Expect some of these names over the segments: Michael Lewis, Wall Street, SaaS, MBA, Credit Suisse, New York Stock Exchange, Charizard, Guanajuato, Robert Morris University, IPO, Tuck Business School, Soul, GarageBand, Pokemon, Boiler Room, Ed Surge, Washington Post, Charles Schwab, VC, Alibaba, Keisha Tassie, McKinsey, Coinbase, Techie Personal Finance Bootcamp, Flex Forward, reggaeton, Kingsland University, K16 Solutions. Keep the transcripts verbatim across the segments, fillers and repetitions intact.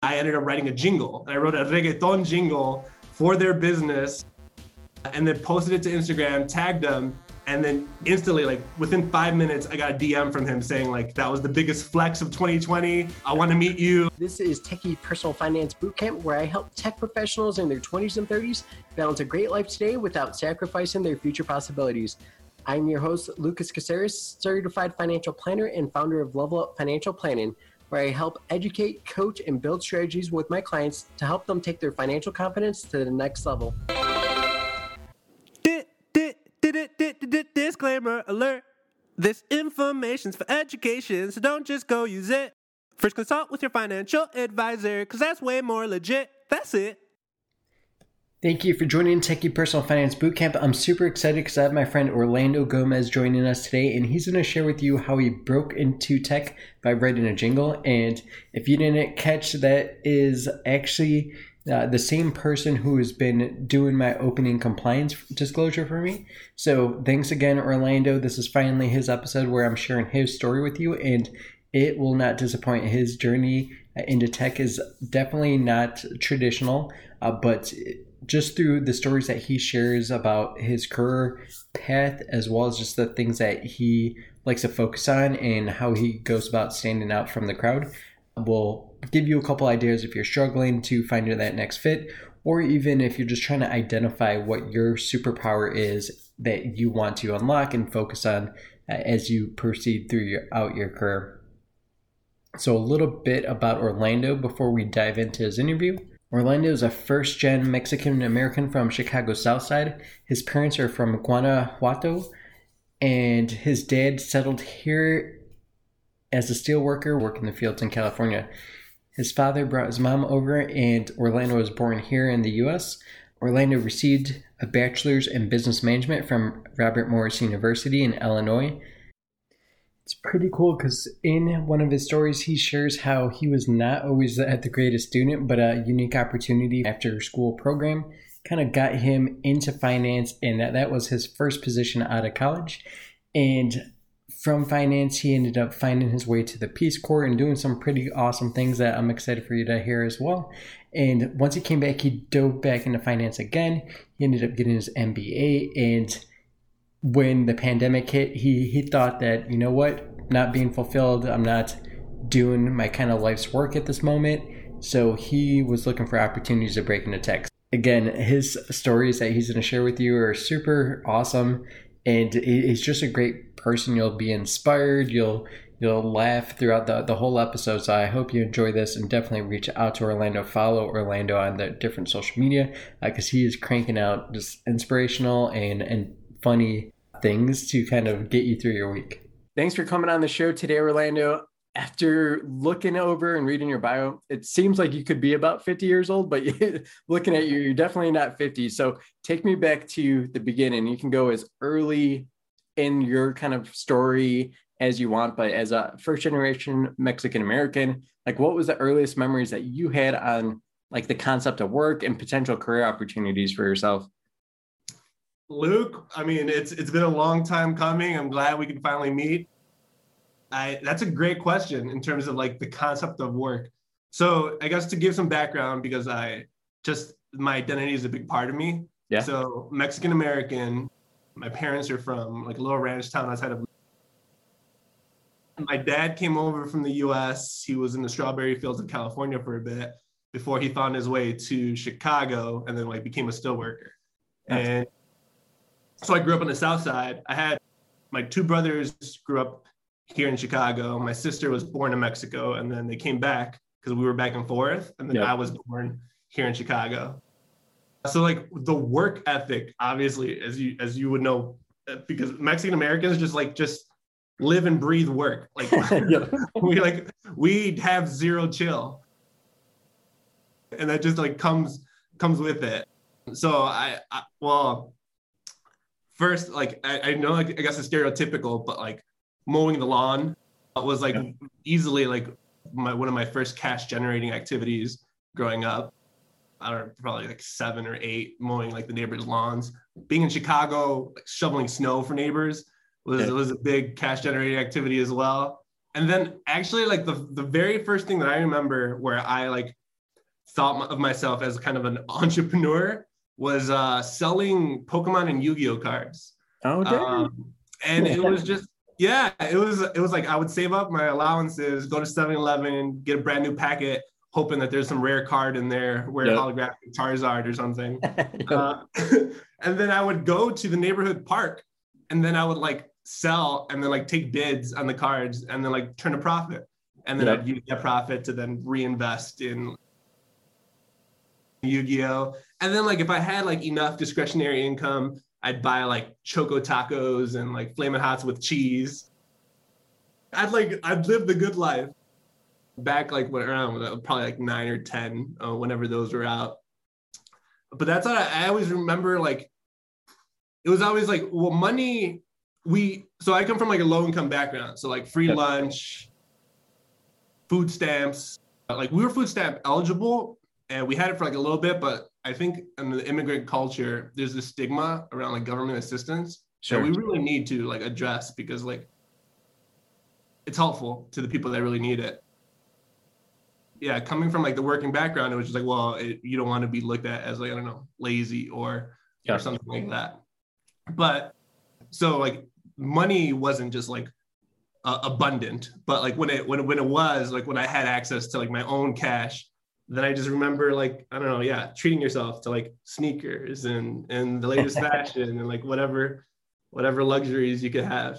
I ended up writing a jingle, and I wrote a reggaeton jingle for their business and then posted it to Instagram, tagged them, and then instantly, like within five minutes, I got a D M from him saying like, that was the biggest flex of twenty twenty. I want to meet you. This is Techie Personal Finance Bootcamp, where I help tech professionals in their twenties and thirties balance a great life today without sacrificing their future possibilities. I'm your host, Lucas Caceres, certified financial planner and founder of Level Up Financial Planning, where I help educate, coach, and build strategies with my clients to help them take their financial confidence to the next level. Disclaimer alert. This information's for education, so don't just go use it. First consult with your financial advisor, because that's way more legit. That's it. Thank you for joining Techie Personal Finance Bootcamp. I'm super excited because I have my friend Orlando Gomez joining us today, and he's going to share with you how he broke into tech by writing a jingle. And if you didn't catch, that is actually uh, the same person who has been doing my opening compliance disclosure for me. So thanks again, Orlando. This is finally his episode where I'm sharing his story with you, and it will not disappoint. His journey into tech is definitely not traditional, uh, but it, just through the stories that he shares about his career path, as well as just the things that he likes to focus on and how he goes about standing out from the crowd, will give you a couple ideas if you're struggling to find that next fit, or even if you're just trying to identify what your superpower is that you want to unlock and focus on as you proceed throughout your career. So a little bit about Orlando before we dive into his interview. Orlando is a first-gen Mexican-American from Chicago Southside. His parents are from Guanajuato, and his dad settled here as a steel worker working the fields in California. His father brought his mom over, and Orlando was born here in the U S. Orlando received a bachelor's in business management from Robert Morris University in Illinois. It's pretty cool because in one of his stories, he shares how he was not always at the greatest student, but a unique opportunity after school program kind of got him into finance, and that, that was his first position out of college. And from finance, he ended up finding his way to the Peace Corps and doing some pretty awesome things that I'm excited for you to hear as well. And once he came back, he dove back into finance again. He ended up getting his M B A, and when the pandemic hit, he he thought that, you know what, not being fulfilled, I'm not doing my kind of life's work at this moment. So he was looking for opportunities to break into tech. Again, his stories that he's going to share with you are super awesome, and he's just a great person. You'll be inspired. You'll you'll laugh throughout the, the whole episode. So I hope you enjoy this, and definitely reach out to Orlando. Follow Orlando on the different social media because uh, he is cranking out just inspirational and and funny things to kind of get you through your week. Thanks for coming on the show today, Orlando. After looking over and reading your bio, it seems like you could be about fifty years old, but looking at you, you're definitely not fifty. So take me back to the beginning. You can go as early in your kind of story as you want, but as a first generation Mexican American, like what was the earliest memories that you had on like the concept of work and potential career opportunities for yourself? Luke, I mean, it's it's been a long time coming. I'm glad we can finally meet. I that's a great question in terms of like the concept of work. So I guess to give some background, because I just, my identity is a big part of me. Yeah. So Mexican American, my parents are from like a little ranch town outside of. My dad came over from the U S. He was in the strawberry fields of California for a bit before he found his way to Chicago and then like became a steel worker. That's and. So I grew up on the South Side. I had my two brothers grew up here in Chicago. My sister was born in Mexico, and then they came back because we were back and forth. And then yep. I was born here in Chicago. So like the work ethic, obviously, as you as you would know, because Mexican Americans just like just live and breathe work. Like we like we have zero chill, and that just like comes comes with it. So I, I well. First, like, I, I know, like, I guess it's stereotypical, but like mowing the lawn was like yeah. easily like my one of my first cash generating activities growing up. I don't know, probably like seven or eight, mowing like the neighbors' lawns. Being in Chicago, like, shoveling snow for neighbors was yeah. was a big cash generating activity as well. And then actually like the, the very first thing that I remember where I like thought of myself as kind of an entrepreneur was uh, selling Pokemon and Yu-Gi-Oh cards. Okay. Um, and it was just, yeah, it was it was like I would save up my allowances, go to seven eleven, get a brand new packet, hoping that there's some rare card in there where yep. holographic Charizard or something. Yep. Uh, and then I would go to the neighborhood park, and then I would like sell and then like take bids on the cards and then like turn a profit. And then yep. I'd use that profit to then reinvest in Yu-Gi-Oh. And then like if I had like enough discretionary income, I'd buy like Choco Tacos and like Flamin' Hots with cheese. I'd like, I'd live the good life. Back like when around probably like nine or ten, uh, whenever those were out. But that's how I, I always remember, like, it was always like, well, money, we, so I come from like a low income background. So like free lunch, food stamps, like we were food stamp eligible and we had it for like a little bit, but I think in the immigrant culture, there's this stigma around like government assistance. Sure. That we really need to like address because like it's helpful to the people that really need it. Yeah, coming from like the working background, it was just like, well, it, you don't want to be looked at as like, I don't know, lazy or, yeah. or something like that. But so like money wasn't just like uh, abundant, but like when it, when, when it was like, when I had access to like my own cash, then I just remember like, I don't know, yeah, treating yourself to like sneakers and, and the latest fashion and like whatever, whatever luxuries you could have.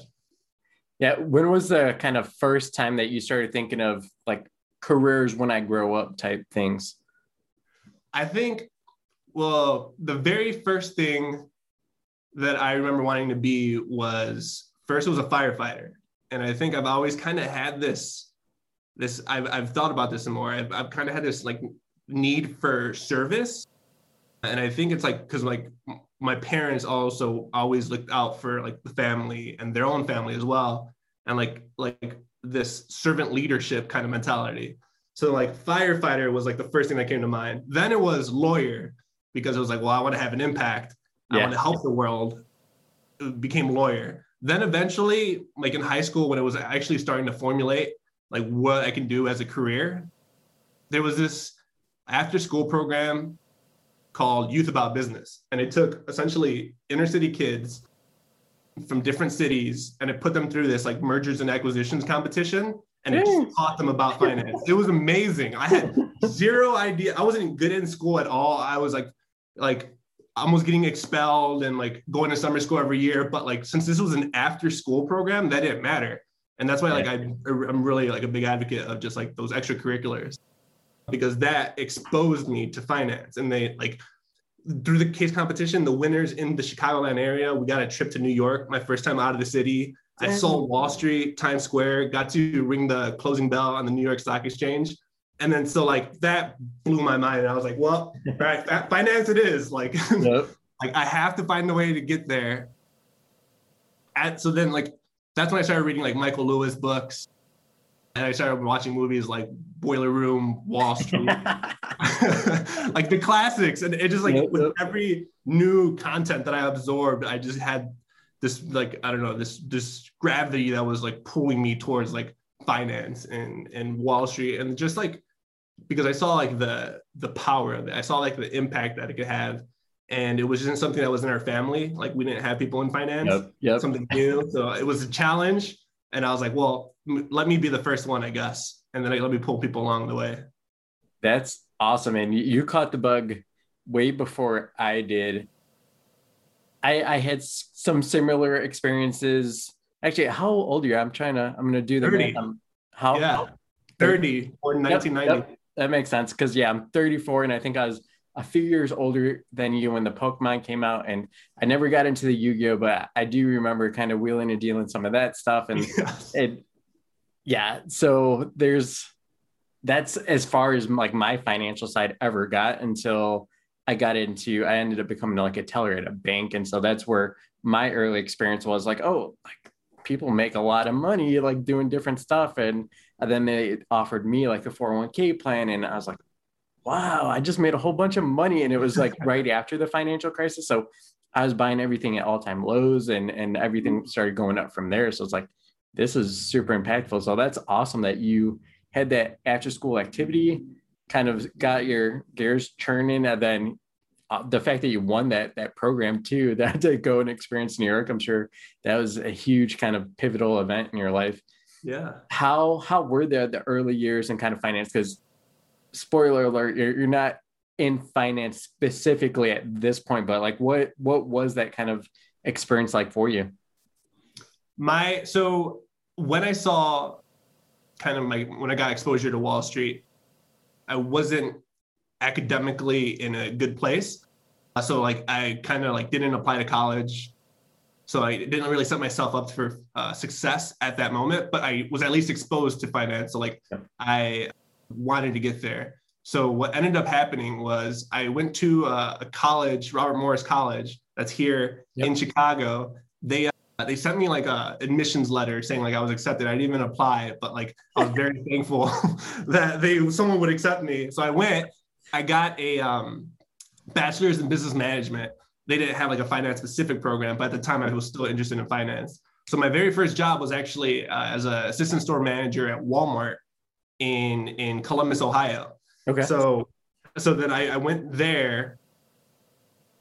Yeah. When was the kind of first time that you started thinking of like, careers when I grow up type things? I think, well, the very first thing that I remember wanting to be was, first it was a firefighter. And I think I've always kind of had this, this I've, I've thought about this some more. I've, I've kind of had this like need for service. And I think it's like, cause like my parents also always looked out for like the family and their own family as well. And like, like, this servant leadership kind of mentality. So like firefighter was like the first thing that came to mind. Then it was lawyer because it was like, well, I want to have an impact. Yeah. I want to help the world. It became lawyer. Then eventually, like in high school, when it was actually starting to formulate like what I can do as a career, there was this after school program called Youth About Business. And it took essentially inner city kids from different cities, and it put them through this like mergers and acquisitions competition, and it just taught them about finance. It was amazing. I had zero idea. I wasn't good in school at all. I was like, like almost getting expelled and like going to summer school every year. But like since this was an after-school program, that didn't matter, and that's why like I, I'm really like a big advocate of just like those extracurriculars because that exposed me to finance, and they like. Through the case competition, the winners in the Chicagoland area, we got a trip to New York, my first time out of the city. I saw Wall Street, Times Square, got to ring the closing bell on the New York Stock Exchange. And then, so like that blew my mind. I was like, well, all right, finance it is. Like, yep. Like I have to find a way to get there. And so then like, that's when I started reading like Michael Lewis books. And I started watching movies like Boiler Room, Wall Street, like the classics. And it just like yep, with yep. every new content that I absorbed, I just had this like, I don't know, this this gravity that was like pulling me towards like finance and, and Wall Street. And just like, because I saw like the the power of it. I saw like the impact that it could have. And it was just something that was in our family. Like we didn't have people in finance, yep, yep. something new. So it was a challenge. And I was like, well, let me be the first one, I guess. And then I, let me pull people along the way. That's awesome. And you, you caught the bug way before I did. I, I had some similar experiences. Actually, how old are you? I'm trying to, I'm going to do the math. Um, how? Yeah, thirty or nineteen ninety. Yep, yep. That makes sense. Cause yeah, I'm thirty-four. And I think I was a few years older than you when the Pokemon came out. And I never got into the Yu-Gi-Oh, but I do remember kind of wheeling and dealing some of that stuff. And yes. it, yeah, so there's, that's as far as like my financial side ever got until I got into, I ended up becoming like a teller at a bank. And so that's where my early experience was like, oh, like people make a lot of money, like doing different stuff. And, and then they offered me like a four oh one k plan. And I was like, wow, I just made a whole bunch of money. And it was like right after the financial crisis. So I was buying everything at all time lows and, and everything started going up from there. So it's like, this is super impactful. So that's awesome that you had that after school activity kind of got your gears churning, and then uh, the fact that you won that that program too, that to go and experience New York, I'm sure that was a huge kind of pivotal event in your life. Yeah. How how were the the early years in kind of finance? Because spoiler alert, you're, you're not in finance specifically at this point, but like what what was that kind of experience like for you? My so when I saw kind of like when I got exposure to Wall Street, I wasn't academically in a good place. So like I kind of like didn't apply to college. So I didn't really set myself up for uh, success at that moment, but I was at least exposed to finance. So like I wanted to get there. So what ended up happening was I went to a, a college, Robert Morris College, that's here yep. in Chicago. They uh, they sent me like a admissions letter saying like I was accepted. I didn't even apply, but like I was very thankful that they someone would accept me. So I went. I got a um, bachelor's in business management. They didn't have like a finance specific program, but at the time I was still interested in finance. So my very first job was actually uh, as an assistant store manager at Walmart in in Columbus, Ohio. Okay. So, so then I, I went there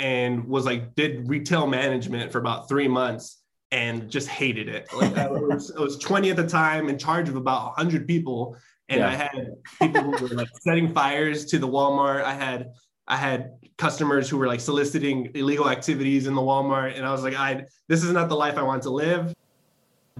and was like, did retail management for about three months and just hated it. Like I was, I was twenty at the time, in charge of about one hundred people. And yeah. I had people who were like setting fires to the Walmart. I had, I had customers who were like soliciting illegal activities in the Walmart. And I was like, I, this is not the life I want to live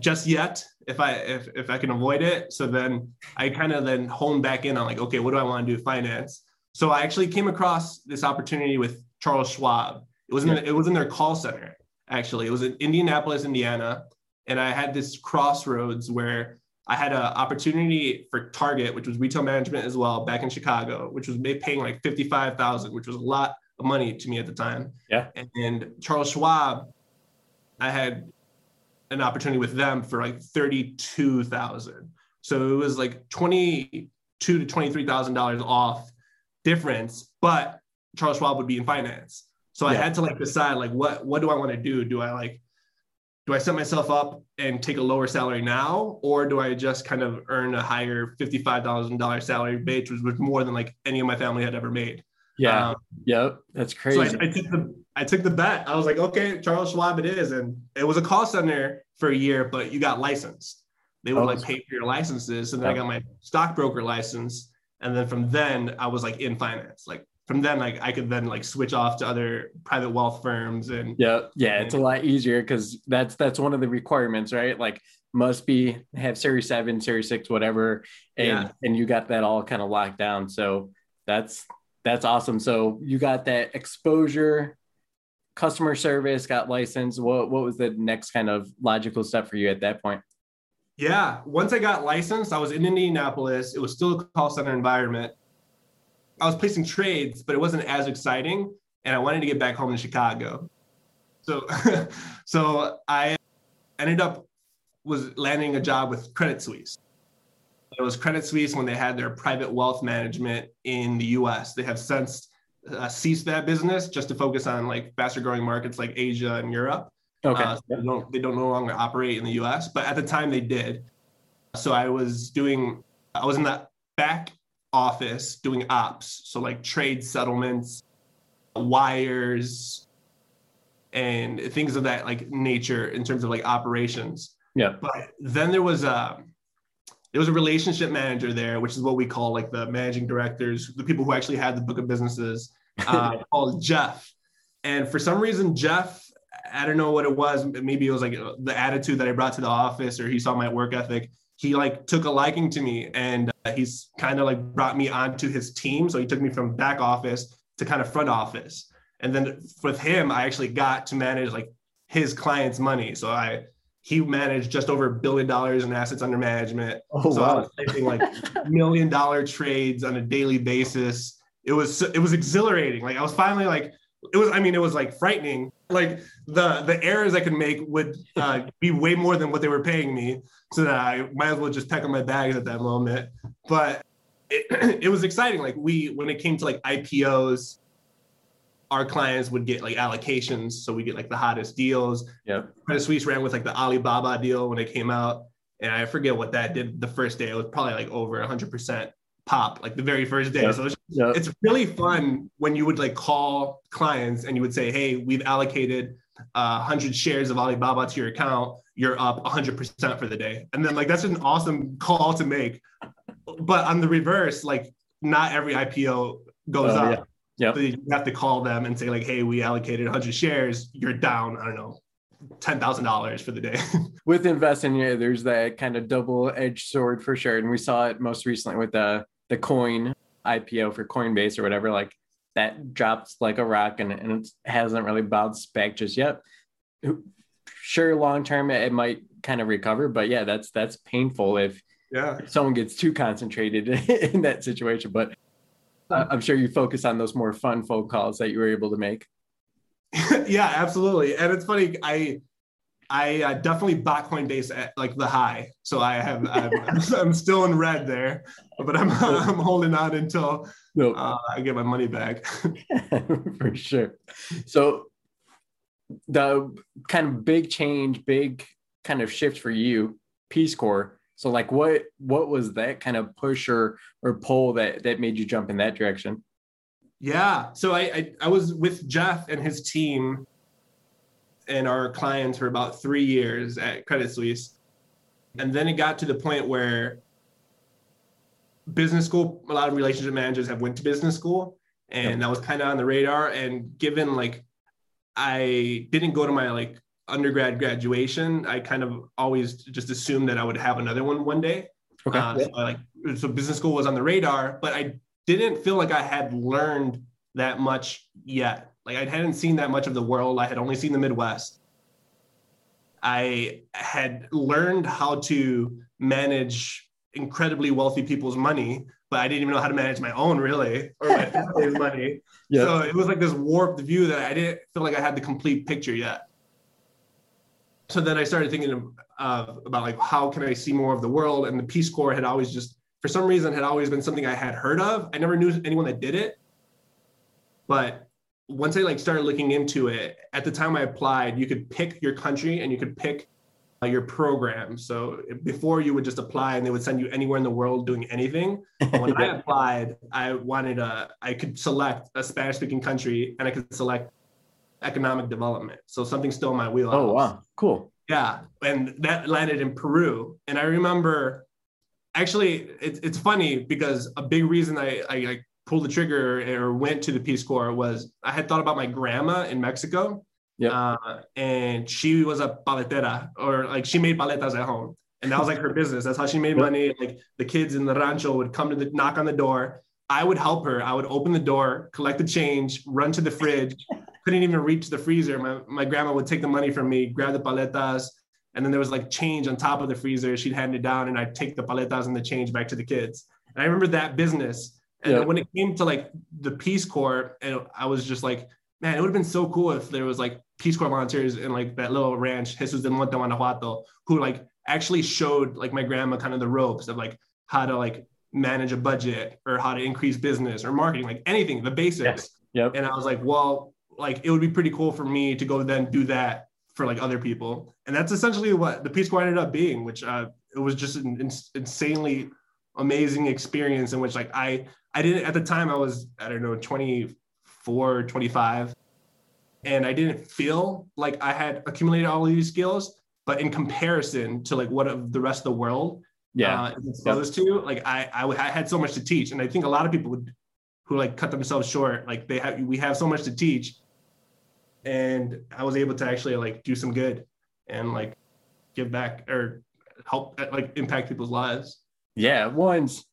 just yet. If I if if I can avoid it. So then I kind of then honed back in on like, okay, what do I want to do? Finance. So I actually came across this opportunity with Charles Schwab. It was in yeah. it was in their call center, actually. It was in Indianapolis, Indiana. And I had this crossroads where I had an opportunity for Target, which was retail management as well, back in Chicago, which was paying like fifty-five thousand dollars, which was a lot of money to me at the time. Yeah. And, and Charles Schwab, I had an opportunity with them for like thirty-two thousand. So it was like twenty-two to twenty-three thousand dollars off difference, but Charles Schwab would be in finance. So yeah. I had to like decide like, what, what do I want to do? Do I like, do I set myself up and take a lower salary now? Or do I just kind of earn a higher fifty-five thousand dollars salary base, which was more than like any of my family had ever made? Yeah. Um, yep. That's crazy. So I, I took the, I took the bet. I was like, okay, Charles Schwab it is. And it was a call center for a year, but you got licensed. They would oh, like pay for your licenses. And then yeah. I got my stockbroker license. And then from then I was like in finance. Like from then, like I could then like switch off to other private wealth firms. And yeah, yeah, it's a lot easier because that's, that's one of the requirements, right? Like must be have series seven, series six, whatever. And, yeah. and you got that all kind of locked down. So that's, that's awesome. So you got that exposure, customer service, got licensed. What what was the next kind of logical step for you at that point? Yeah. Once I got licensed, I was in Indianapolis. It was still a call center environment. I was placing trades, but it wasn't as exciting. And I wanted to get back home to Chicago. So, so I ended up was landing a job with Credit Suisse. It was Credit Suisse when they had their private wealth management in the U S. They have since uh, ceased that business just to focus on like faster growing markets like Asia and Europe. Okay. Uh, so they don't, they don't no longer operate in the U S, but at the time they did. So I was doing, I was in the back office doing ops. So like trade settlements, wires, and things of that like nature in terms of like operations. Yeah. But then there was a, There was a relationship manager there, which is what we call like the managing directors, the people who actually had the book of businesses, uh, called Jeff. And for some reason, Jeff, I don't know what it was. Maybe it was like the attitude that I brought to the office or he saw my work ethic. He like took a liking to me and uh, he's kind of like brought me onto his team. So he took me from back office to kind of front office. And then with him, I actually got to manage like his clients' money. So I He managed just over a billion dollars in assets under management. Oh, so wow. I was placing like million dollar trades on a daily basis. It was, it was exhilarating. Like I was finally like, it was, I mean, it was like frightening. Like the, the errors I could make would uh, be way more than what they were paying me. So that I might as well just pack up my bags at that moment. But it, it was exciting. Like we, when it came to like I P Os, our clients would get like allocations. So we get like the hottest deals. Yeah. Credit Suisse ran with like the Alibaba deal when it came out. And I forget what that did the first day. It was probably like over a hundred percent pop, like the very first day. Yeah. So it's, yeah. it's really fun when you would like call clients and you would say, hey, we've allocated uh, one hundred shares of Alibaba to your account. You're up one hundred percent for the day. And then like, that's an awesome call to make. But on the reverse, like not every I P O goes uh, up. Yeah. Yep. So you have to call them and say like, hey, we allocated one hundred shares. You're down, I don't know, ten thousand dollars for the day. With investing, yeah, there's that kind of double-edged sword for sure. And we saw it most recently with the, the coin I P O for Coinbase or whatever, like that drops like a rock and, and it hasn't really bounced back just yet. Sure, long-term, it might kind of recover, but yeah, that's, that's painful if yeah. someone gets too concentrated in that situation. But uh, I'm sure you focus on those more fun phone calls that you were able to make. Yeah, absolutely. And it's funny, I I uh, definitely bought Coinbase at like the high. So I have, I'm, I'm still in red there, but I'm, I'm holding on until nope. uh, I get my money back. For sure. So the kind of big change, big kind of shift for you, Peace Corps. So like what, what was that kind of push or, or pull that, that made you jump in that direction? Yeah. So I, I, I was with Jeff and his team and our clients for about three years at Credit Suisse. And then it got to the point where business school, a lot of relationship managers have went to business school, and that was kind of on the radar. And given like, I didn't go to my like undergrad graduation, I kind of always just assumed that I would have another one one day. Okay. Uh, so, I, like, so business school was on the radar, but I didn't feel like I had learned that much yet. Like I hadn't seen that much of the world. I had only seen the Midwest. I had learned how to manage incredibly wealthy people's money, but I didn't even know how to manage my own really, or my family's money. Yep. So it was like this warped view that I didn't feel like I had the complete picture yet. So then I started thinking of, uh, about like, how can I see more of the world? And the Peace Corps had always just, for some reason, had always been something I had heard of. I never knew anyone that did it. But once I like started looking into it, at the time I applied, you could pick your country and you could pick uh, your program. So before you would just apply and they would send you anywhere in the world doing anything. But when I applied, I wanted a, I could select a Spanish speaking country and I could select economic development. So something still in my wheelhouse. Oh, wow. Cool. Yeah. And that landed in Peru. And I remember... Actually, it's it's funny because a big reason I, I I pulled the trigger or went to the Peace Corps was I had thought about my grandma in Mexico, yep. uh, and she was a paletera, or like she made paletas at home, and that was like her business. That's how she made yep. money. Like the kids in the rancho would come to the knock on the door. I would help her. I would open the door, collect the change, run to the fridge. Couldn't even reach the freezer. My my grandma would take the money from me, grab the paletas. And then there was like change on top of the freezer. She'd hand it down and I'd take the paletas and the change back to the kids. And I remember that business. And yeah. then when it came to like the Peace Corps, and I was just like, man, it would have been so cool if there was like Peace Corps volunteers in like that little ranch, Jesus de Monte, Guanajuato, who like actually showed like my grandma kind of the ropes of like how to like manage a budget or how to increase business or marketing, like anything, the basics. Yeah. Yep. And I was like, well, like it would be pretty cool for me to go then do that for like other people. And that's essentially what the Peace Corps ended up being, which uh, it was just an ins- insanely amazing experience in which like I, I didn't, at the time I was, I don't know, twenty-four, twenty-five. And I didn't feel like I had accumulated all of these skills, but in comparison to like what of the rest of the world yeah, uh, is exposed yep. to, like I, I, I had so much to teach. And I think a lot of people would, who like cut themselves short, like they have, we have so much to teach. And I was able to actually like do some good and like give back or help like impact people's lives. Yeah. Once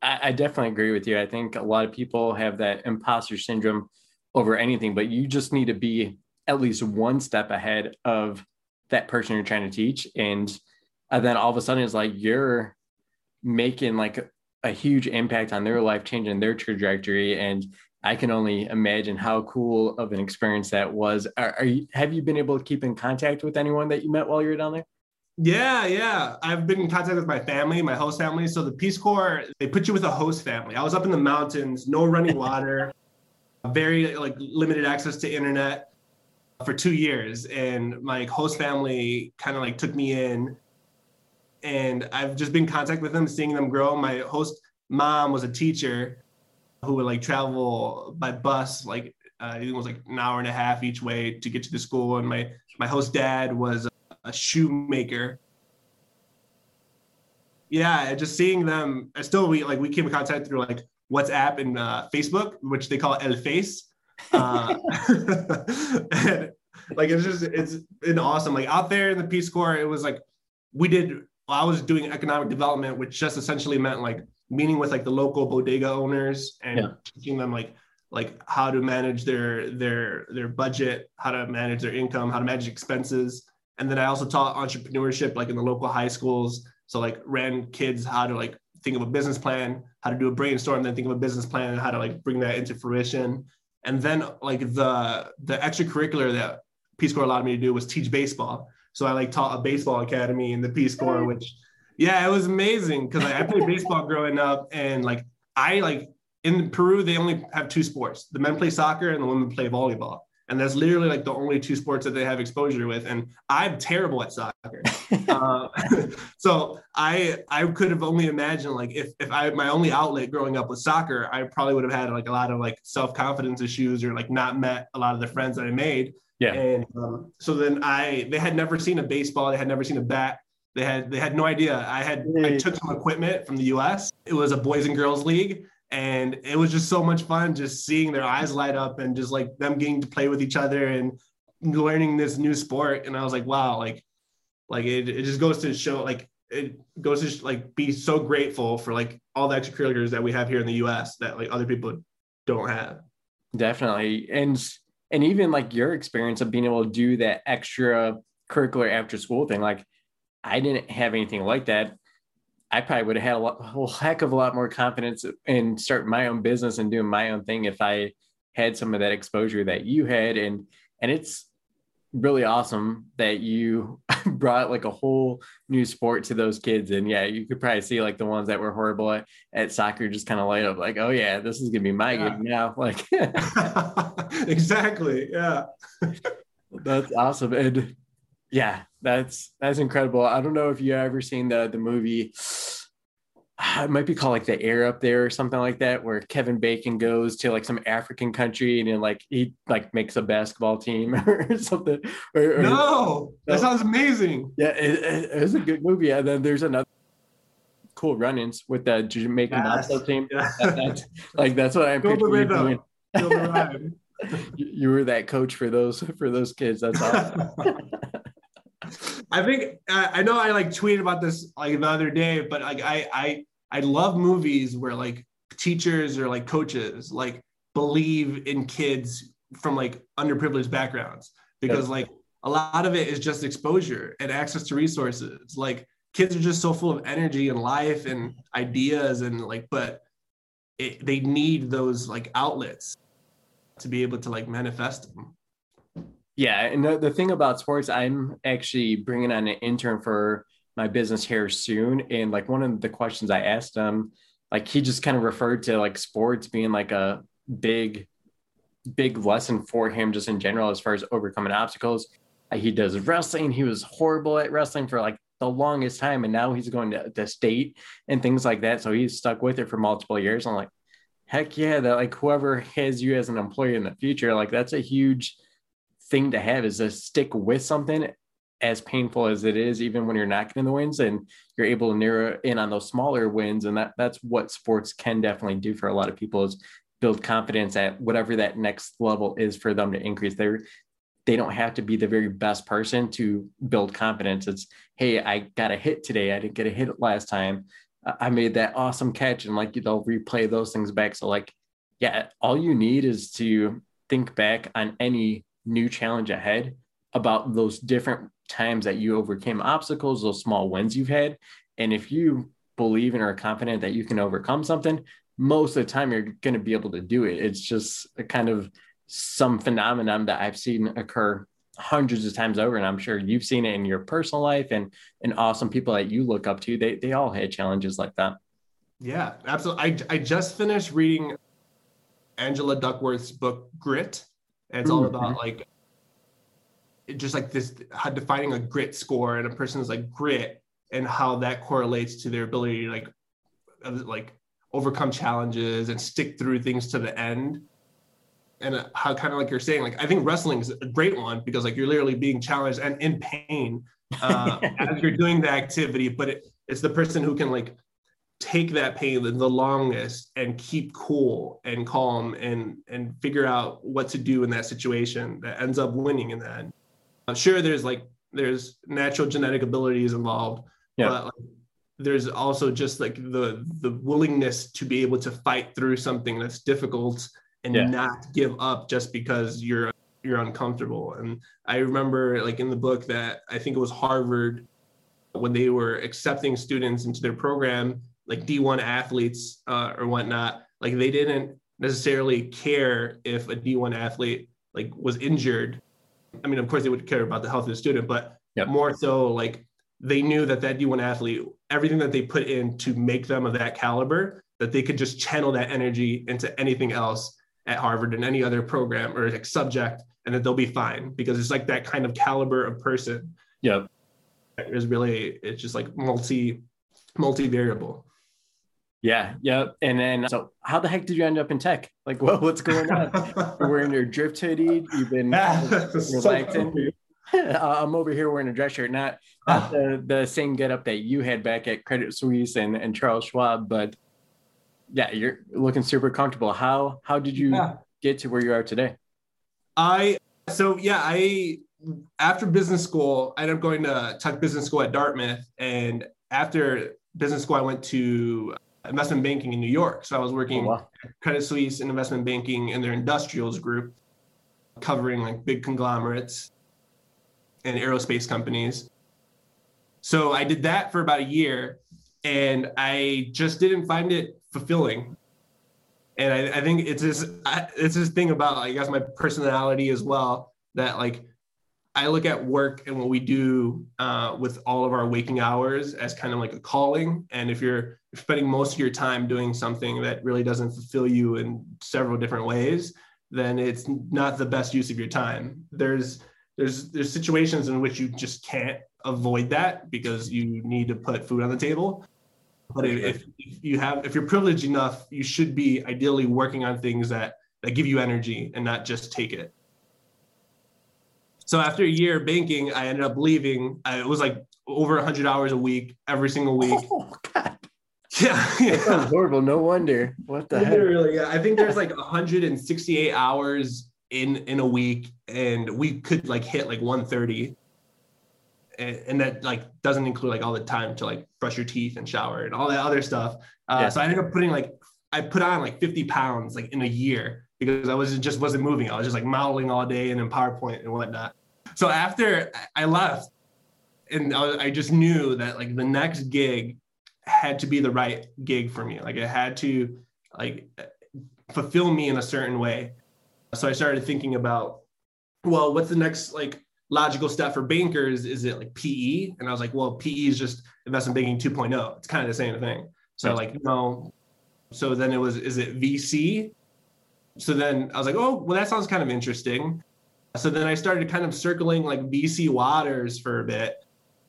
I, I definitely agree with you. I think a lot of people have that imposter syndrome over anything, but you just need to be at least one step ahead of that person you're trying to teach. And, and then all of a sudden it's like, you're making like a, a huge impact on their life, changing their trajectory. And I can only imagine how cool of an experience that was. Are, are you, have you been able to keep in contact with anyone that you met while you were down there? Yeah, yeah. I've been in contact with my family, my host family. So the Peace Corps, they put you with a host family. I was up in the mountains, no running water, very like limited access to internet for two years. And my host family kind of like took me in and I've just been in contact with them, seeing them grow. My host mom was a teacher who would like travel by bus, like uh, it was like an hour and a half each way to get to the school. And my, my host dad was a shoemaker. Yeah, just seeing them, I still, we like, we came in contact through like WhatsApp and uh, Facebook, which they call El Face. Uh, and, like, it's just, it's been awesome. Like out there in the Peace Corps, it was like, we did, well, I was doing economic development, which just essentially meant like meeting with like the local bodega owners and yeah. teaching them like, like how to manage their, their, their budget, how to manage their income, how to manage expenses. And then I also taught entrepreneurship, like in the local high schools. So like ran kids how to like think of a business plan, how to do a brainstorm, then think of a business plan and how to like bring that into fruition. And then like the, the extracurricular that Peace Corps allowed me to do was teach baseball. So I like taught a baseball academy in the Peace Corps, which, yeah, it was amazing. Cause like, I played baseball growing up and like, I like in Peru, they only have two sports. The men play soccer and the women play volleyball. And that's literally like the only two sports that they have exposure with. And I'm terrible at soccer. uh, so I I could have only imagined like if if I my only outlet growing up was soccer, I probably would have had like a lot of like self-confidence issues or like not met a lot of the friends that I made. Yeah. And um, so then I they had never seen a baseball. They had never seen a bat. They had they had no idea. I had yeah. I took some equipment from the U S. It was a boys and girls league. And it was just so much fun just seeing their eyes light up and just like them getting to play with each other and learning this new sport. And I was like, wow, like, like it, it just goes to show, like, it goes to like, be so grateful for like all the extracurriculars that we have here in the U S that like other people don't have. Definitely. And, and even like your experience of being able to do that extra curricular after school thing, like I didn't have anything like that. I probably would have had a, lot, a whole heck of a lot more confidence in starting my own business and doing my own thing if I had some of that exposure that you had. And and it's really awesome that you brought like a whole new sport to those kids. And yeah, you could probably see like the ones that were horrible at, at soccer just kind of light up like, oh yeah, this is going to be my yeah. game now. Like exactly. Yeah. That's awesome. And yeah, that's that's incredible. I don't know if you've ever seen the the movie. It might be called like The Air Up There or something like that, where Kevin Bacon goes to like some African country and then like he like makes a basketball team or something. Or, or, no, that sounds amazing. Yeah, it, it, it was a good movie. And then there's another cool run-ins with the Jamaican yes. basketball team. Yeah. That, that's, like that's what I'm picturing. You were that coach for those for those kids. That's awesome. I think uh, I know I like tweeted about this like the other day, but like I I I love movies where like teachers or like coaches like believe in kids from like underprivileged backgrounds, because yeah. like a lot of it is just exposure and access to resources. Like kids are just so full of energy and life and ideas and like, but it, they need those like outlets to be able to like manifest them. Yeah. And the, the thing about sports, I'm actually bringing on an intern for my business here soon. And like one of the questions I asked him, like he just kind of referred to like sports being like a big, big lesson for him just in general, as far as overcoming obstacles. He does wrestling. He was horrible at wrestling for like the longest time. And now he's going to the state and things like that. So he's stuck with it for multiple years. I'm like, heck yeah. That like whoever has you as an employee in the future, like that's a huge thing to have, is to stick with something as painful as it is, even when you're not getting the wins, and you're able to narrow in on those smaller wins. And that that's what sports can definitely do for a lot of people, is build confidence at whatever that next level is for them to increase their, they don't have to be the very best person to build confidence. It's, hey, I got a hit today. I didn't get a hit last time. I made that awesome catch. And like, they'll replay those things back. So like, yeah, all you need is to think back on any new challenge ahead about those different times that you overcame obstacles, those small wins you've had. And if you believe and are confident that you can overcome something, most of the time you're going to be able to do it. It's just a kind of some phenomenon that I've seen occur hundreds of times over. And I'm sure you've seen it in your personal life, and, and awesome people that you look up to, they, they all had challenges like that. Yeah, absolutely. I, I just finished reading Angela Duckworth's book, Grit. And it's all about like, it just like this, how defining a grit score and a person's like grit and how that correlates to their ability to like, like overcome challenges and stick through things to the end. And how kind of like you're saying, like, I think wrestling is a great one because like you're literally being challenged and in pain uh, as you're doing the activity, but it, it's the person who can like take that pain the, the longest and keep cool and calm and, and figure out what to do in that situation that ends up winning in the end. I'm sure there's like, there's natural genetic abilities involved, yeah. but like, there's also just like the the willingness to be able to fight through something that's difficult and yeah. not give up just because you're you're uncomfortable. And I remember like in the book that I think it was Harvard, when they were accepting students into their program, like D one athletes uh, or whatnot, like they didn't necessarily care if a D one athlete like was injured. I mean, of course they would care about the health of the student, but yep. more so like they knew that that D one athlete, everything that they put in to make them of that caliber, that they could just channel that energy into anything else at Harvard and any other program or like subject, and that they'll be fine because it's like that kind of caliber of person. Yeah. It's really, it's just like multi, multi-variable. Yeah. Yeah. And then, so how the heck did you end up in tech? Like, well, what's going on? You're wearing your Drift hoodie. You've been relaxing. I'm over here wearing a dress shirt, not, not the, the same getup that you had back at Credit Suisse and, and Charles Schwab, but yeah, you're looking super comfortable. How how did you yeah. get to where you are today? I so yeah, I after business school, I ended up going to Tuck Business School at Dartmouth, and after business school, I went to investment banking in New York. So I was working oh, wow. at Credit Suisse in investment banking in their industrials group, covering like big conglomerates and aerospace companies. So I did that for about a year and I just didn't find it fulfilling. And I, I think it's this, I, it's this thing about, I guess, my personality as well, that like, I look at work and what we do uh, with all of our waking hours as kind of like a calling. And if you're spending most of your time doing something that really doesn't fulfill you in several different ways, then it's not the best use of your time. There's There's there's situations in which you just can't avoid that because you need to put food on the table. But if, if you have if you're privileged enough, you should be ideally working on things that, that give you energy and not just take it. So after a year of banking, I ended up leaving. I, it was like over one hundred hours a week, every single week. Oh, God. Yeah. yeah. That sounds horrible. No wonder. What the heck? Really, yeah. I think there's like one hundred sixty-eight hours in in a week, and we could like hit like one thirty, and, and that like doesn't include like all the time to like brush your teeth and shower and all that other stuff. uh yeah. So I ended up putting like I put on like fifty pounds like in a year because I was just wasn't moving. I was just like modeling all day and in PowerPoint and whatnot. So after I left, and I, I just knew that like the next gig had to be the right gig for me. Like it had to like fulfill me in a certain way. So I started thinking about, well, what's the next like logical step for bankers? Is it like P E? And I was like, well, P E is just investment banking two point oh. It's kind of the same thing. So like, no. So then it was, is it V C? So then I was like, oh, well, that sounds kind of interesting. So then I started kind of circling like V C waters for a bit.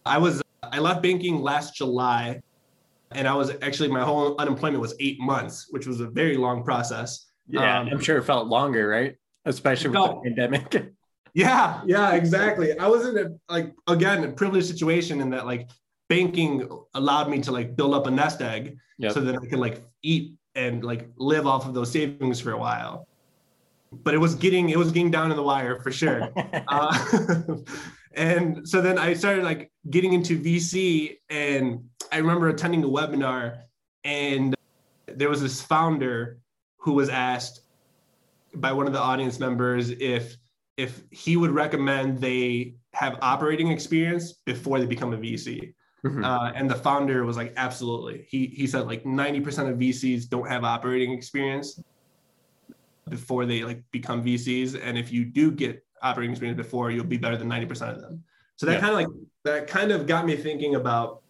I was, I left banking last July, and I was actually, my whole unemployment was eight months, which was a very long process. Yeah, um, I'm sure it felt longer, right? Especially with felt, the pandemic. yeah, yeah, exactly. I was in a, like, again, a privileged situation in that like banking allowed me to like build up a nest egg yep. so that I could like eat and like live off of those savings for a while. But it was getting, it was getting down to the wire for sure. uh, and so then I started like getting into V C, and I remember attending a webinar, and there was this founder who was asked by one of the audience members if if he would recommend they have operating experience before they become a V C. Mm-hmm. Uh, and the founder was like, absolutely. He he said like ninety percent of V Cs don't have operating experience before they like become V Cs. And if you do get operating experience before, you'll be better than ninety percent of them. So that yeah. kind of like, that kind of got me thinking about,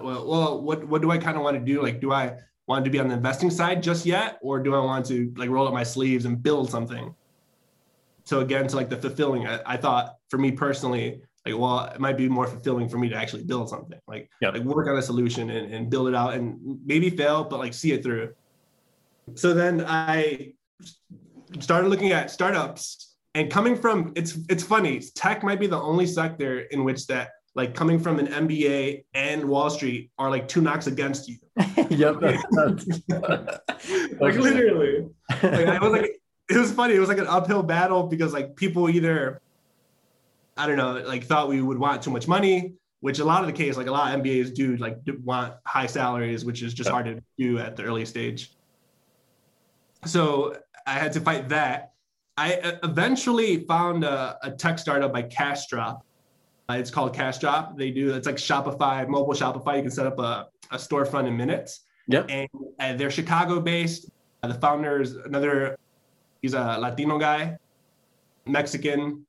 well, well what, what do I kind of want to do? Like, do I wanted to be on the investing side just yet, or do I want to like roll up my sleeves and build something? So again, to like the fulfilling, I, I thought for me personally, like, well, it might be more fulfilling for me to actually build something, like, yep. like work on a solution and, and build it out and maybe fail, but like see it through. So then I started looking at startups, and coming from, it's, it's funny, tech might be the only sector in which that, like, coming from an M B A and Wall Street are like two knocks against you. Yep. That's, that's, that's like literally, like, I was like, it was funny. It was like an uphill battle, because like people either, I don't know, like thought we would want too much money, which a lot of the case, like a lot of M B As do like want high salaries, which is just yep. hard to do at the early stage. So I had to fight that. I eventually found a, a tech startup by Cashdrop. Uh, it's called Cashdrop. They do, it's like Shopify, mobile Shopify. You can set up a, a storefront in minutes. Yep. And uh, they're Chicago based. Uh, the founder is another, he's a Latino guy, Mexican.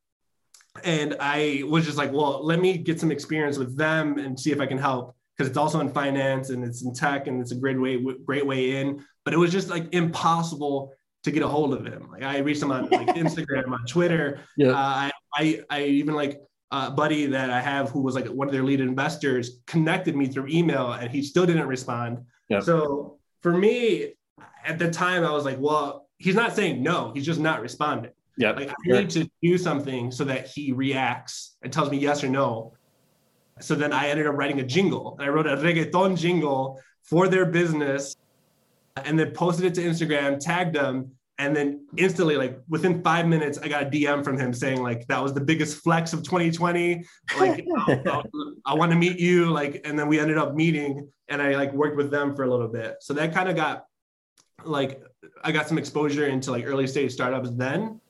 And I was just like, well, let me get some experience with them and see if I can help, because it's also in finance and it's in tech and it's a great way, great way in. But it was just like impossible to get a hold of him. Like I reached him on like Instagram, on Twitter. Yeah. Uh, I, I, I even like a buddy that I have who was like one of their lead investors connected me through email, and he still didn't respond. Yeah. So for me at the time, I was like, well, he's not saying no, he's just not responding. Yeah. Like I need to do something so that he reacts and tells me yes or no. So then I ended up writing a jingle, and I wrote a reggaeton jingle for their business, and then posted it to Instagram, tagged them. And then instantly, like within five minutes, I got a D M from him saying like, that was the biggest flex of twenty twenty. Like, I, I, I want to meet you. Like, and then we ended up meeting, and I like worked with them for a little bit. So that kind of got like, I got some exposure into like early stage startups then.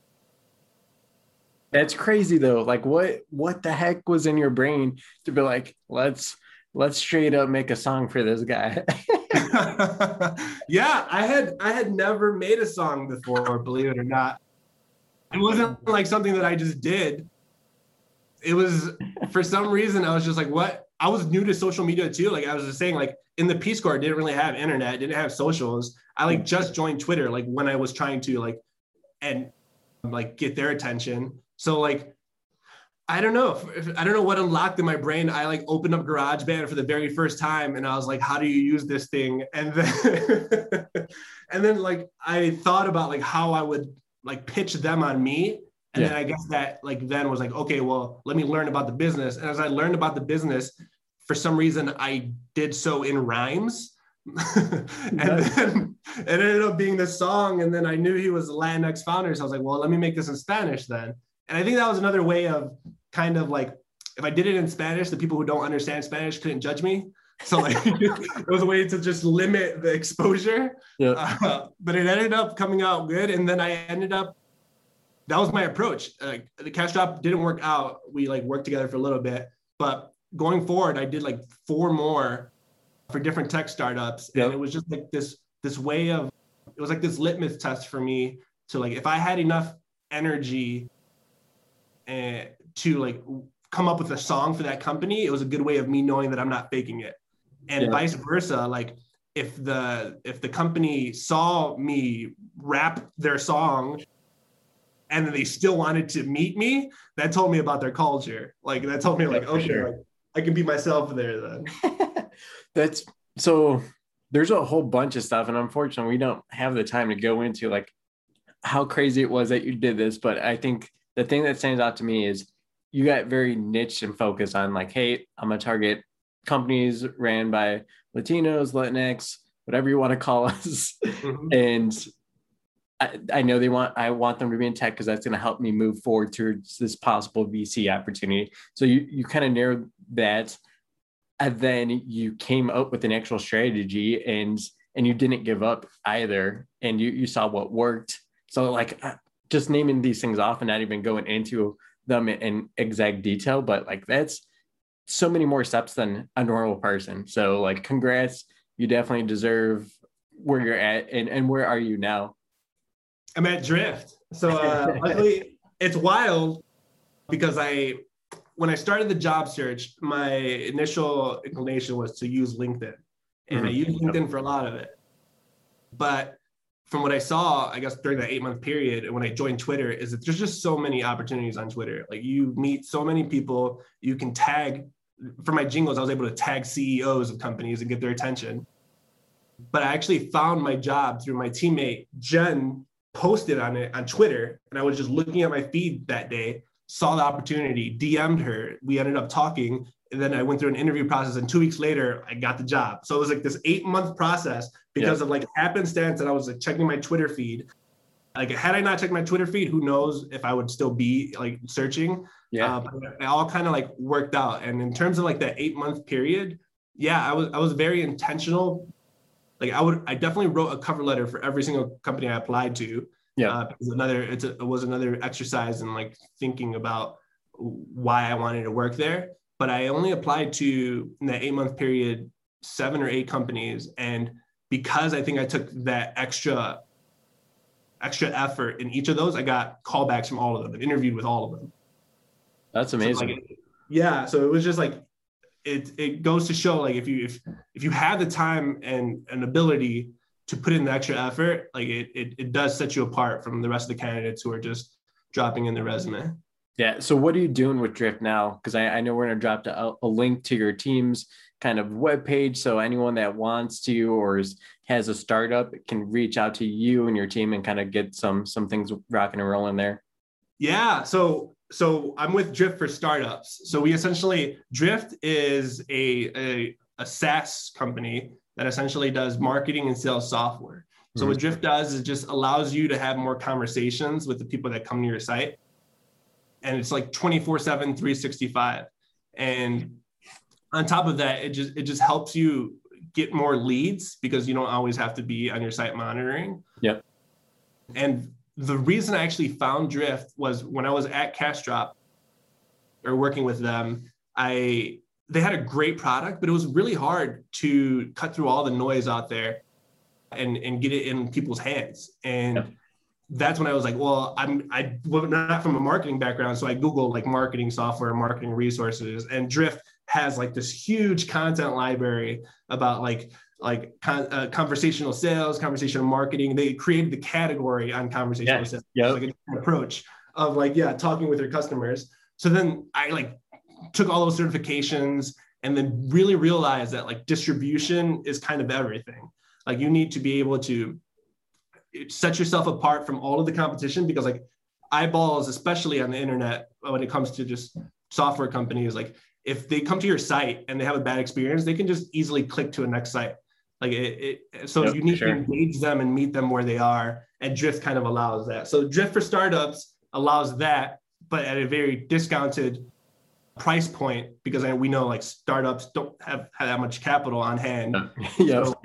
That's crazy though. Like what, what the heck was in your brain to be like, let's, let's straight up make a song for this guy. Yeah. I had, I had never made a song before, believe it or not. It wasn't like something that I just did. It was, for some reason, I was just like, what? I was new to social media too. Like I was just saying, like in the Peace Corps, I didn't really have internet, didn't have socials. I like just joined Twitter, like when I was trying to like, and like get their attention. So like, I don't know. I don't know what unlocked in my brain. I like opened up GarageBand for the very first time, and I was like, how do you use this thing? And then, and then like, I thought about like how I would like pitch them on me. And yeah. then I guess that like, then was like, okay, well, let me learn about the business. And as I learned about the business, for some reason, I did so in rhymes. and nice. Then it ended up being this song. And then I knew he was a Latinx founder. So I was like, well, let me make this in Spanish then. And I think that was another way of kind of like, if I did it in Spanish, the people who don't understand Spanish couldn't judge me. So like, it was a way to just limit the exposure. Yeah. Uh, but it ended up coming out good. And then I ended up, that was my approach. Like uh, the Cashdrop didn't work out. We like worked together for a little bit, but going forward, I did like four more for different tech startups. Yeah. And it was just like this, this way of, it was like this litmus test for me to like, if I had enough energy and to like come up with a song for that company, it was a good way of me knowing that I'm not faking it. And yeah. vice versa, like if the if the company saw me rap their song and then they still wanted to meet me, that told me about their culture. Like that told me like, yeah, okay, sure. like, I can be myself there then. That's so there's a whole bunch of stuff, and unfortunately we don't have the time to go into like how crazy it was that you did this, but I think the thing that stands out to me is you got very niche and focused on like, hey, I'm going to target companies ran by Latinos, Latinx, whatever you want to call us. Mm-hmm. And I, I know they want, I want them to be in tech because that's going to help me move forward towards this possible V C opportunity. So you, you kind of narrowed that, and then you came up with an actual strategy, and, and you didn't give up either. And you, you saw what worked. So like, just naming these things off and not even going into them in exact detail, but like that's so many more steps than a normal person. So like, congrats, you definitely deserve where you're at. And, and where are you now? I'm at Drift. So uh, luckily it's wild because I, when I started the job search, my initial inclination was to use LinkedIn, and mm-hmm. I used LinkedIn for a lot of it, but from what I saw, I guess, during that eight month period when I joined Twitter, is that there's just so many opportunities on Twitter. Like, you meet so many people, you can tag. For my jingles, I was able to tag C E Os of companies and get their attention. But I actually found my job through my teammate, Jen, posted on it on Twitter. And I was just looking at my feed that day, saw the opportunity, D M'd her. We ended up talking. And then I went through an interview process. And two weeks later, I got the job. So it was like this eight month process because yeah. of like happenstance. And I was like checking my Twitter feed. Like, had I not checked my Twitter feed, who knows if I would still be like searching. Yeah. Uh, but it all kind of like worked out. And in terms of like that eight month period, yeah, I was, I was very intentional. Like I would, I definitely wrote a cover letter for every single company I applied to. Yeah. Uh, it was another, it's a, it was another exercise in like thinking about why I wanted to work there. But I only applied to, in that eight month period, seven or eight companies. And because I think I took that extra, extra effort in each of those, I got callbacks from all of them and interviewed with all of them. That's amazing. So like, yeah. So it was just like, it it goes to show, like, if you, if, if you have the time and an ability to put in the extra effort, like it, it, it does set you apart from the rest of the candidates who are just dropping in their resume. Yeah. So what are you doing with Drift now? Cause I, I know we're going to drop a, a link to your team's kind of webpage. So anyone that wants to, or is, has a startup, can reach out to you and your team and kind of get some, some things rocking and rolling there. Yeah. So So I'm with Drift for startups. So we essentially, Drift is a, a, a SaaS company that essentially does marketing and sales software. So mm-hmm. what Drift does is just allows you to have more conversations with the people that come to your site. And it's like twenty-four seven, three sixty-five. And on top of that, it just, it just helps you get more leads because you don't always have to be on your site monitoring. Yep. And the reason I actually found Drift was when I was at Cashdrop or working with them, I they had a great product, but it was really hard to cut through all the noise out there and, and get it in people's hands. And yep. that's when I was like, well, I'm I well, not from a marketing background. So I Googled like marketing software, marketing resources, and Drift has like this huge content library about like like uh, conversational sales, conversational marketing. They created the category on conversational yeah. sales, yep. like a different approach of like, yeah, talking with your customers. So then I like took all those certifications and then really realized that like distribution is kind of everything. Like you need to be able to set yourself apart from all of the competition because like eyeballs, especially on the internet, when it comes to just software companies, like if they come to your site and they have a bad experience, they can just easily click to a next site. Like it, it so yep, you need sure. to engage them and meet them where they are, and Drift kind of allows that. So Drift for startups allows that, but at a very discounted price point because I, we know like startups don't have, have that much capital on hand. Yep. So,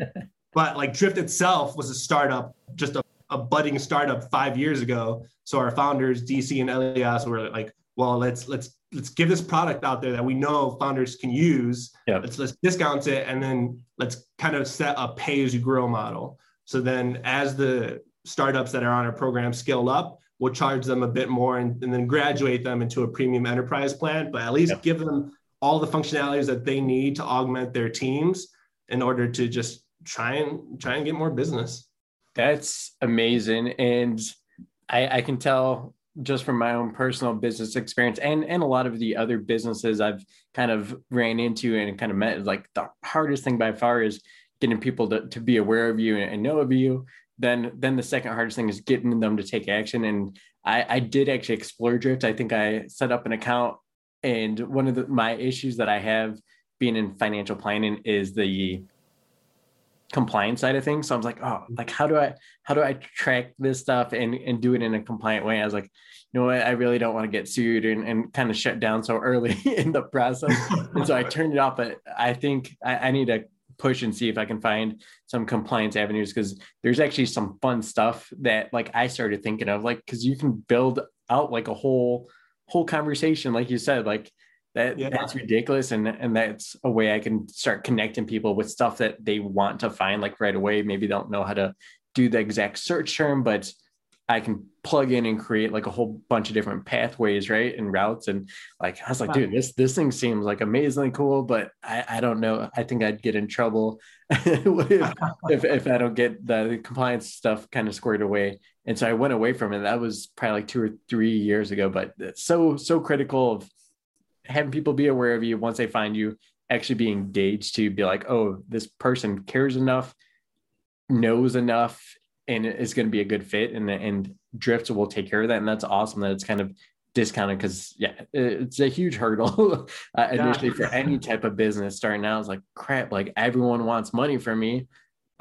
but like Drift itself was a startup, just a, a budding startup five years ago. So our founders, D C and Elias, were like, well, let's let's let's give this product out there that we know founders can use. Yep. Let's let's discount it, and then let's kind of set a pay-as-you-grow model. So then, as the startups that are on our program scale up, we'll charge them a bit more, and, and then graduate them into a premium enterprise plan. But at least yep. give them all the functionalities that they need to augment their teams in order to just try and try and get more business. That's amazing, and I, I can tell. Just from my own personal business experience and, and a lot of the other businesses I've kind of ran into and kind of met, like the hardest thing by far is getting people to, to be aware of you and know of you. Then, then the second hardest thing is getting them to take action. And I, I did actually explore Drift. I think I set up an account, and one of the, my issues that I have being in financial planning is the compliance side of things. So I was like, oh, like, how do I, how do I track this stuff and, and do it in a compliant way? I was like, you know what? I really don't want to get sued and, and kind of shut down so early in the process. And so I turned it off, but I think I, I need to push and see if I can find some compliance avenues. Cause there's actually some fun stuff that like I started thinking of, like, cause you can build out like a whole, whole conversation. Like you said, like, That yeah. that's ridiculous. And, and that's a way I can start connecting people with stuff that they want to find like right away. Maybe they don't know how to do the exact search term, but I can plug in and create like a whole bunch of different pathways, right? And routes. And like, I was like, wow. dude, this, this thing seems like amazingly cool, but I, I don't know. I think I'd get in trouble if, if, if I don't get the compliance stuff kind of squared away. And so I went away from it. That was probably like two or three years ago, but it's so, so critical of having people be aware of you once they find you, actually be engaged to be like, oh, this person cares enough, knows enough, and it's going to be a good fit. And, and Drift will take care of that. And that's awesome that it's kind of discounted because, yeah, it's a huge hurdle uh, initially yeah. for any type of business starting out. It's like, crap, like everyone wants money from me.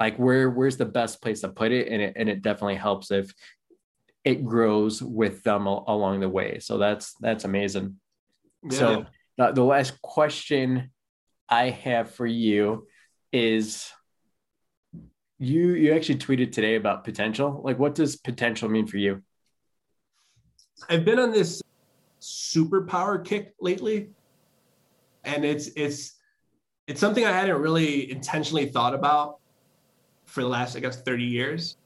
Like where, where's the best place to put it? And it, and it definitely helps if it grows with them al- along the way. So that's, that's amazing. Yeah. So the, the last question I have for you is, You you actually tweeted today about potential. Like, what does potential mean for you? I've been on this superpower kick lately, and it's it's it's something I hadn't really intentionally thought about for the last, I guess, thirty years.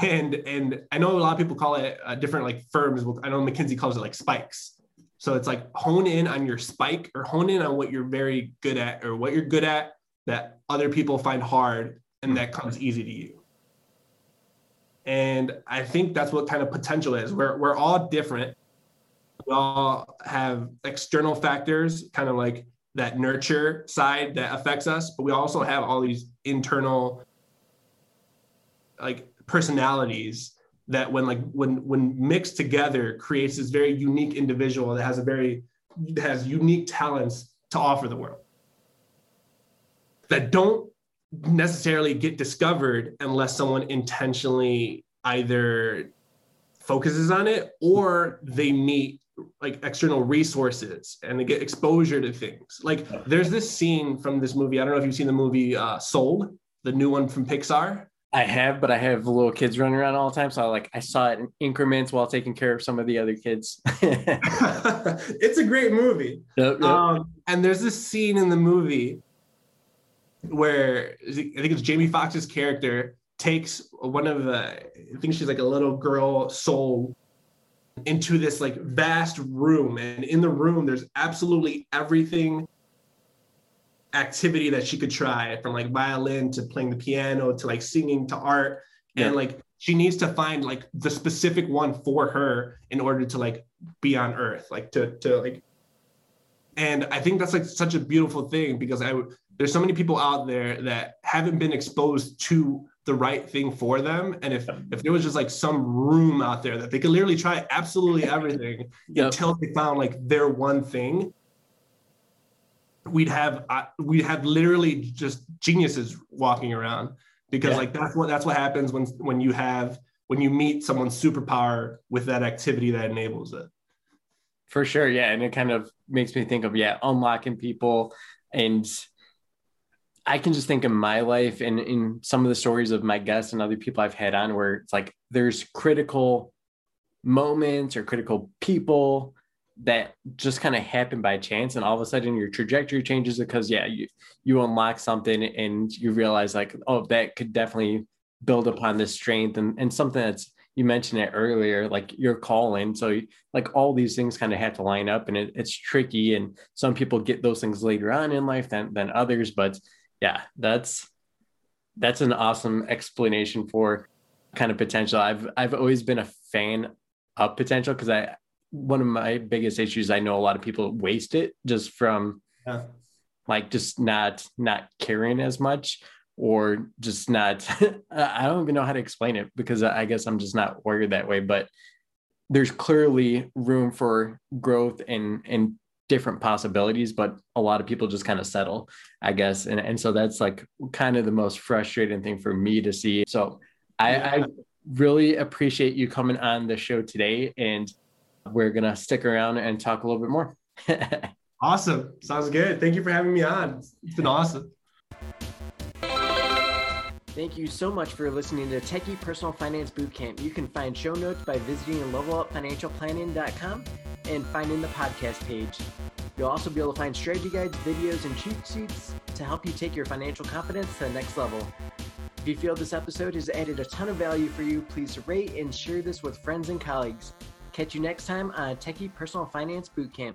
And and I know a lot of people call it uh, different, like firms. I know McKinsey calls it like spikes. So it's like hone in on your spike, or hone in on what you're very good at, or what you're good at that other people find hard. And that comes easy to you. And I think that's what kind of potential is. We're, we're all different. We all have external factors, kind of like that nurture side that affects us, but we also have all these internal like personalities that when like when when mixed together creates this very unique individual that has a very has unique talents to offer the world that don't necessarily get discovered unless someone intentionally either focuses on it or they meet like external resources and they get exposure to things. Like there's this scene from this movie. I don't know if you've seen the movie uh, Soul, the new one from Pixar. I have, but I have little kids running around all the time. So I like, I saw it in increments while taking care of some of the other kids. It's a great movie. Yep, yep. Um, and there's this scene in the movie where I think it's Jamie Foxx's character takes one of the, I think she's like a little girl soul into this like vast room. And in the room, there's absolutely everything activity that she could try, from like violin to playing the piano, to like singing, to art. Yeah. And like, she needs to find like the specific one for her in order to like be on earth, like to, to like, and I think that's like such a beautiful thing because I would, there's so many people out there that haven't been exposed to the right thing for them. And if, if there was just like some room out there that they could literally try absolutely everything yep. until they found like their one thing, we'd have, uh, we'd have literally just geniuses walking around because yeah. like, that's what, that's what happens when, when you have, when you meet someone's superpower with that activity that enables it. For sure. Yeah. And it kind of makes me think of, yeah, unlocking people. And I can just think of my life and in some of the stories of my guests and other people I've had on where it's like, there's critical moments or critical people that just kind of happen by chance. And all of a sudden your trajectory changes because yeah, you, you unlock something and you realize like, oh, that could definitely build upon this strength and, and something that's, you mentioned it earlier, like your calling. So like all these things kind of have to line up and it, it's tricky. And some people get those things later on in life than, than others, but yeah, that's, that's an awesome explanation for kind of potential. I've, I've always been a fan of potential because I, one of my biggest issues, I know a lot of people waste it just from yeah. like, just not, not caring as much or just not, I don't even know how to explain it because I guess I'm just not wired that way, but there's clearly room for growth and, and different possibilities, but a lot of people just kind of settle, I guess. And, and so that's like kind of the most frustrating thing for me to see. So I, yeah. I really appreciate you coming on the show today, and we're going to stick around and talk a little bit more. Awesome. Sounds good. Thank you for having me on. It's been awesome. Thank you so much for listening to Techie Personal Finance Bootcamp. You can find show notes by visiting level up financial planning dot com and finding the podcast page. You'll also be able to find strategy guides, videos, and cheat sheets to help you take your financial confidence to the next level. If you feel this episode has added a ton of value for you, please rate and share this with friends and colleagues. Catch you next time on Techie Personal Finance Bootcamp.